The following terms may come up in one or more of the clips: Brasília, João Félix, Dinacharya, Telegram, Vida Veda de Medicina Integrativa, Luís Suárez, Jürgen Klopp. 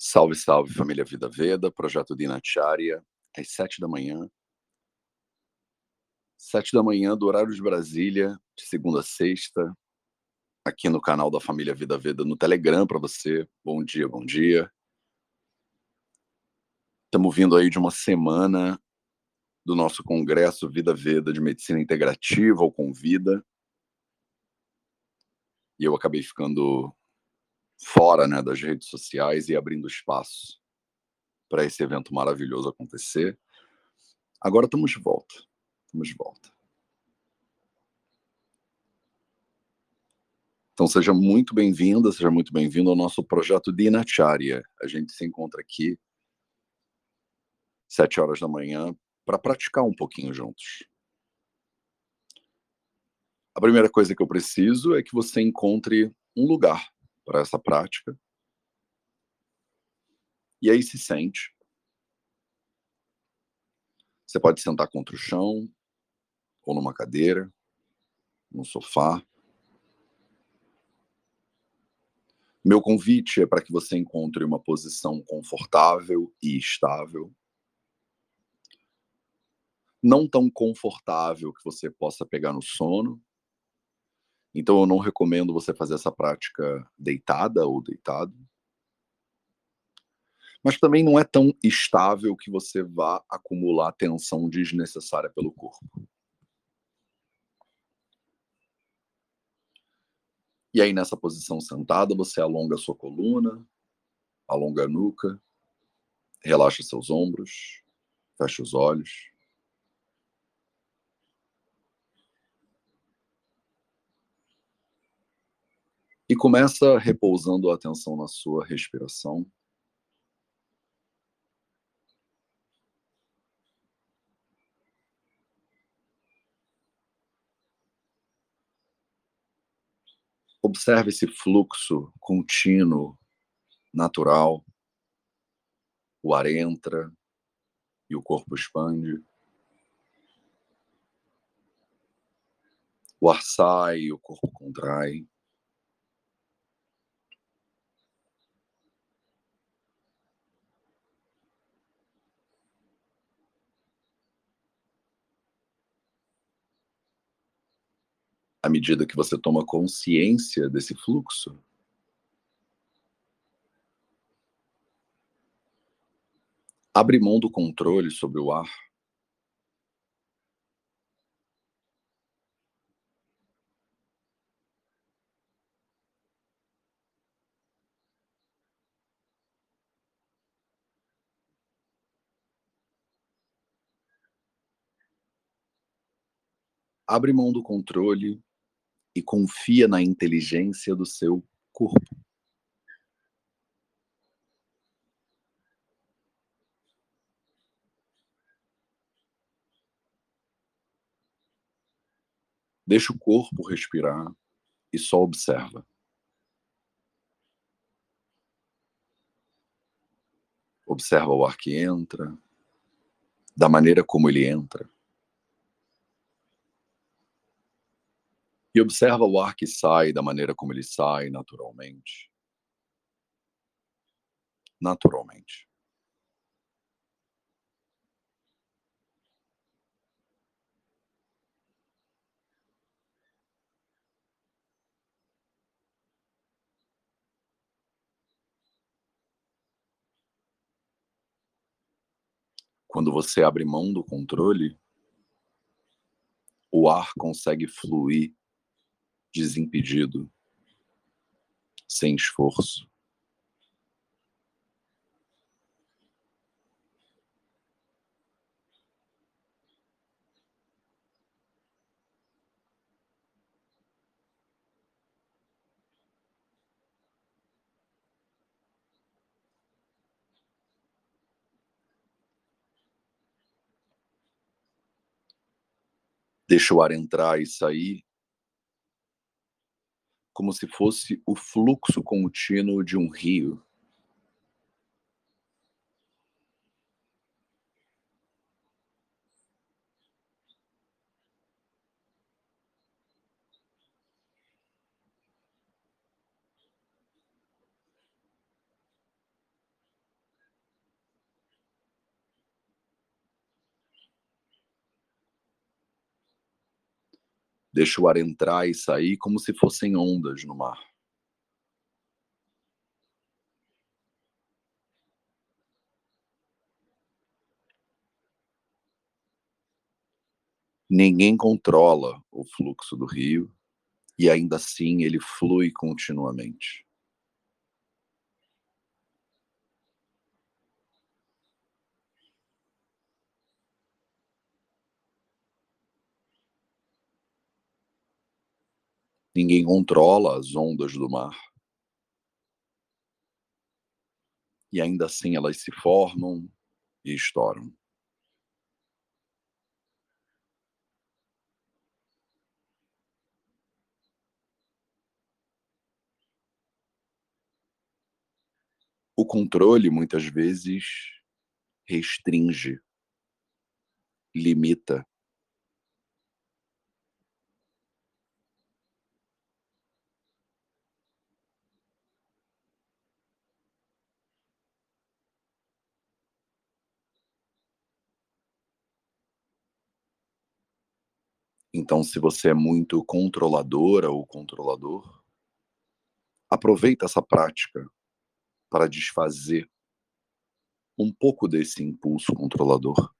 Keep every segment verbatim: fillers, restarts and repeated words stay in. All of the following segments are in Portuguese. Salve, salve, família Vida Veda, projeto Dinacharya, às sete da manhã. Sete da manhã, do horário de Brasília, de segunda a sexta, aqui no canal da família Vida Veda, no Telegram para você. Bom dia, bom dia. Estamos vindo aí de uma semana do nosso congresso Vida Veda de Medicina Integrativa, ou Convida. E eu acabei ficando fora, né, das redes sociais e abrindo espaço para esse evento maravilhoso acontecer. Agora estamos de volta, estamos de volta. Então seja muito bem-vinda, seja muito bem-vindo ao nosso projeto Dinacharya. A gente se encontra aqui sete horas da manhã para praticar um pouquinho juntos. A primeira coisa que eu preciso é que você encontre um lugar para essa prática. E aí se sente. Você pode sentar contra o chão, ou numa cadeira, num sofá. Meu convite é para que você encontre uma posição confortável e estável. Não tão confortável que você possa pegar no sono. Então eu não recomendo você fazer essa prática deitada ou deitado. Mas também não é tão estável que você vá acumular tensão desnecessária pelo corpo. E aí nessa posição sentada você alonga a sua coluna, alonga a nuca, relaxa seus ombros, fecha os olhos. E começa repousando a atenção na sua respiração. Observe esse fluxo contínuo, natural. O ar entra e o corpo expande. O ar sai e o corpo contrai. À medida que você toma consciência desse fluxo, abre mão do controle sobre o ar abre mão do controle e confia na inteligência do seu corpo. Deixa o corpo respirar e só observa. Observa o ar que entra, da maneira como ele entra. E observa o ar que sai da maneira como ele sai, naturalmente. Naturalmente. Quando você abre mão do controle, o ar consegue fluir desimpedido, sem esforço. Deixa o ar entrar e sair como se fosse o fluxo contínuo de um rio. Deixa o ar entrar e sair como se fossem ondas no mar. Ninguém controla o fluxo do rio e ainda assim ele flui continuamente. Ninguém controla as ondas do mar. E ainda assim elas se formam e estouram. O controle, muitas vezes, restringe, limita. Então, se você é muito controladora ou controlador, aproveita essa prática para desfazer um pouco desse impulso controlador.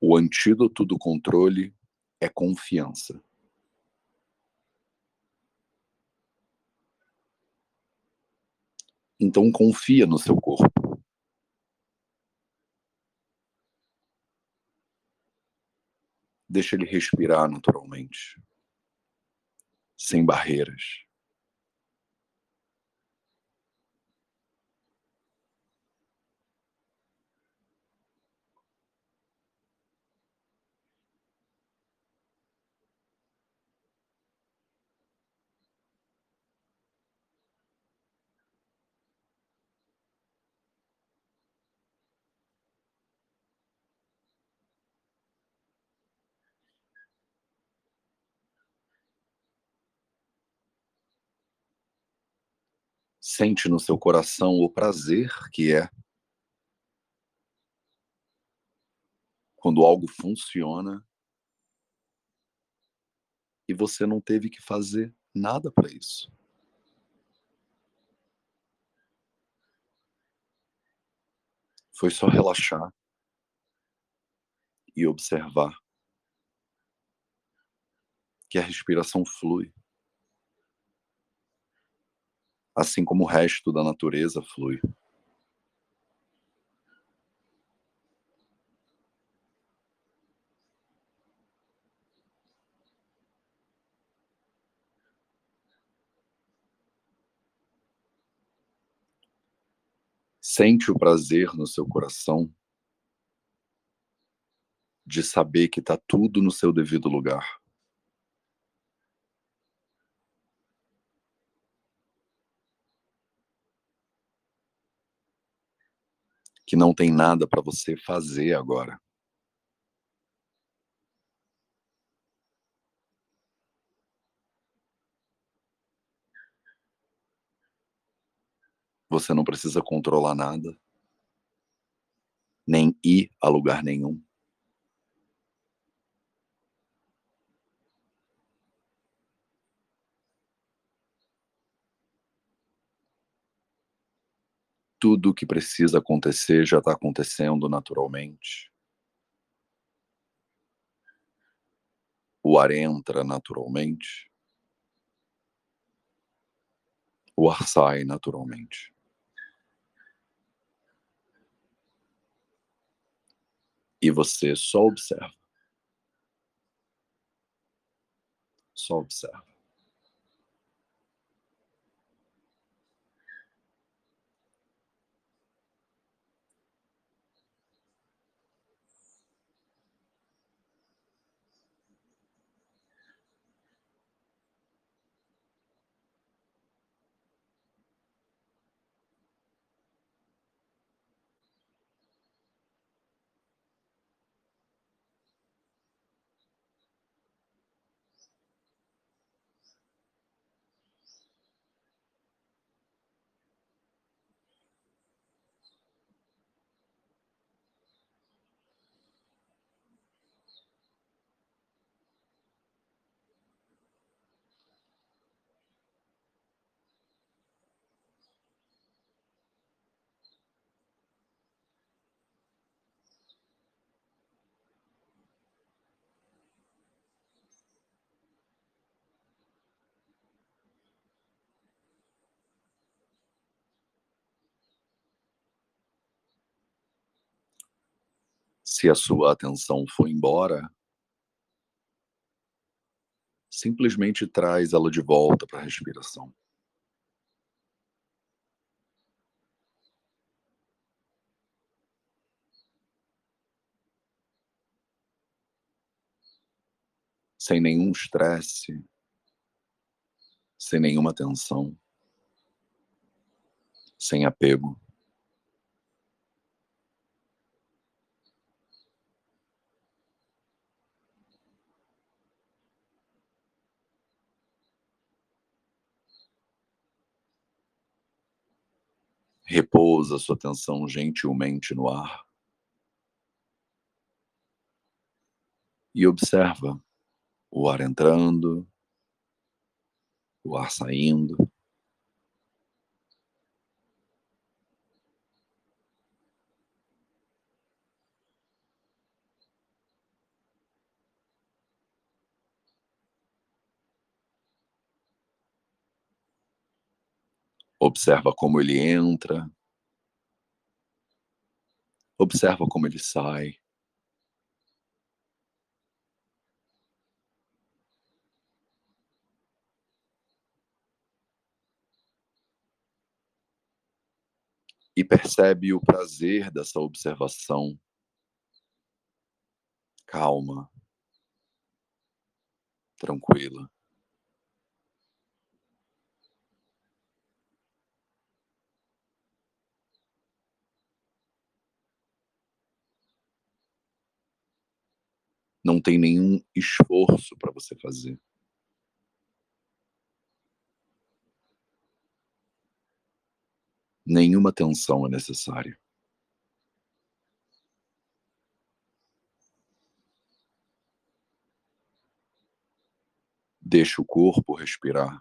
O antídoto do controle é confiança. Então confia no seu corpo. Deixa ele respirar naturalmente, sem barreiras. Sente no seu coração o prazer que é quando algo funciona e você não teve que fazer nada para isso. Foi só relaxar e observar que a respiração flui, assim como o resto da natureza flui. Sente o prazer no seu coração de saber que está tudo no seu devido lugar. Que não tem nada para você fazer agora. Você não precisa controlar nada, nem ir a lugar nenhum. Tudo o que precisa acontecer já está acontecendo naturalmente. O ar entra naturalmente. O ar sai naturalmente. E você só observa. Só observa. se a sua atenção for embora, simplesmente traz ela de volta para a respiração. Sem nenhum estresse, sem nenhuma tensão, sem apego. Repousa sua atenção gentilmente no ar e observa o ar entrando, o ar saindo. Observa como ele entra. Observa como ele sai. E percebe o prazer dessa observação calma, tranquila. Não tem nenhum esforço para você fazer. Nenhuma tensão é necessária. Deixa o corpo respirar.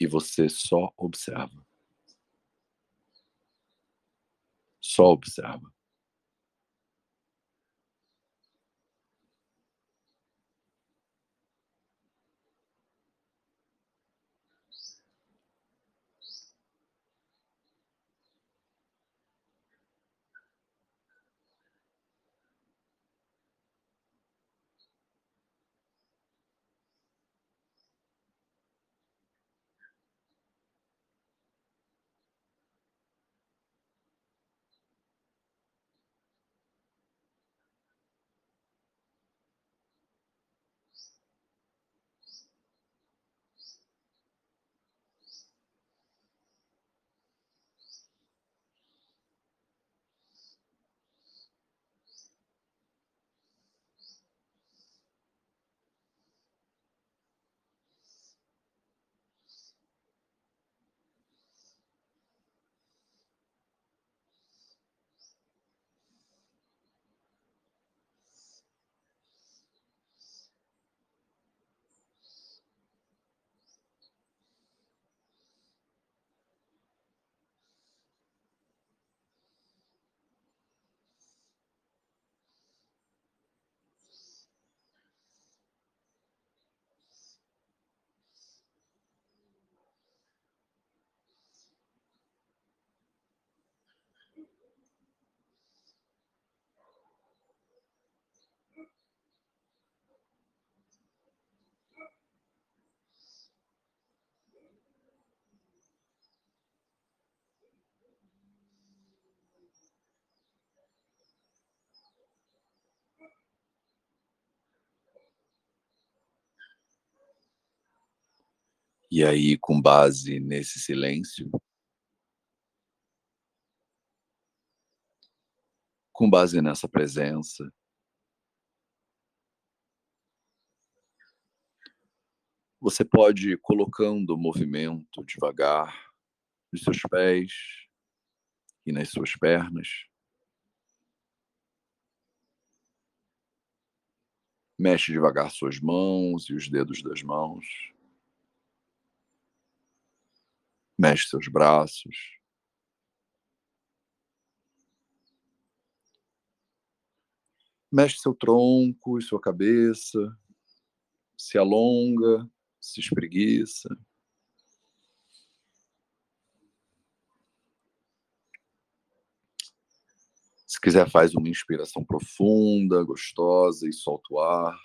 E você só observa. Só observa. E aí, com base nesse silêncio, com base nessa presença, você pode ir colocando o movimento devagar nos seus pés e nas suas pernas. Mexe devagar suas mãos e os dedos das mãos. Mexe seus braços. Mexe seu tronco e sua cabeça. Se alonga, se espreguiça. Se quiser, faz uma inspiração profunda, gostosa e solta o ar.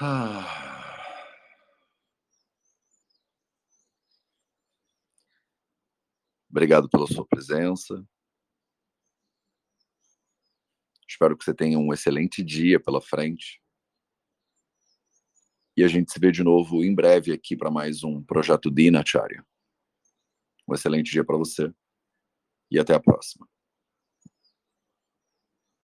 Ah. Obrigado pela sua presença. Espero que você tenha um excelente dia pela frente. E a gente se vê de novo em breve aqui para mais um Projeto Dinacharya. Um excelente dia para você e até a próxima.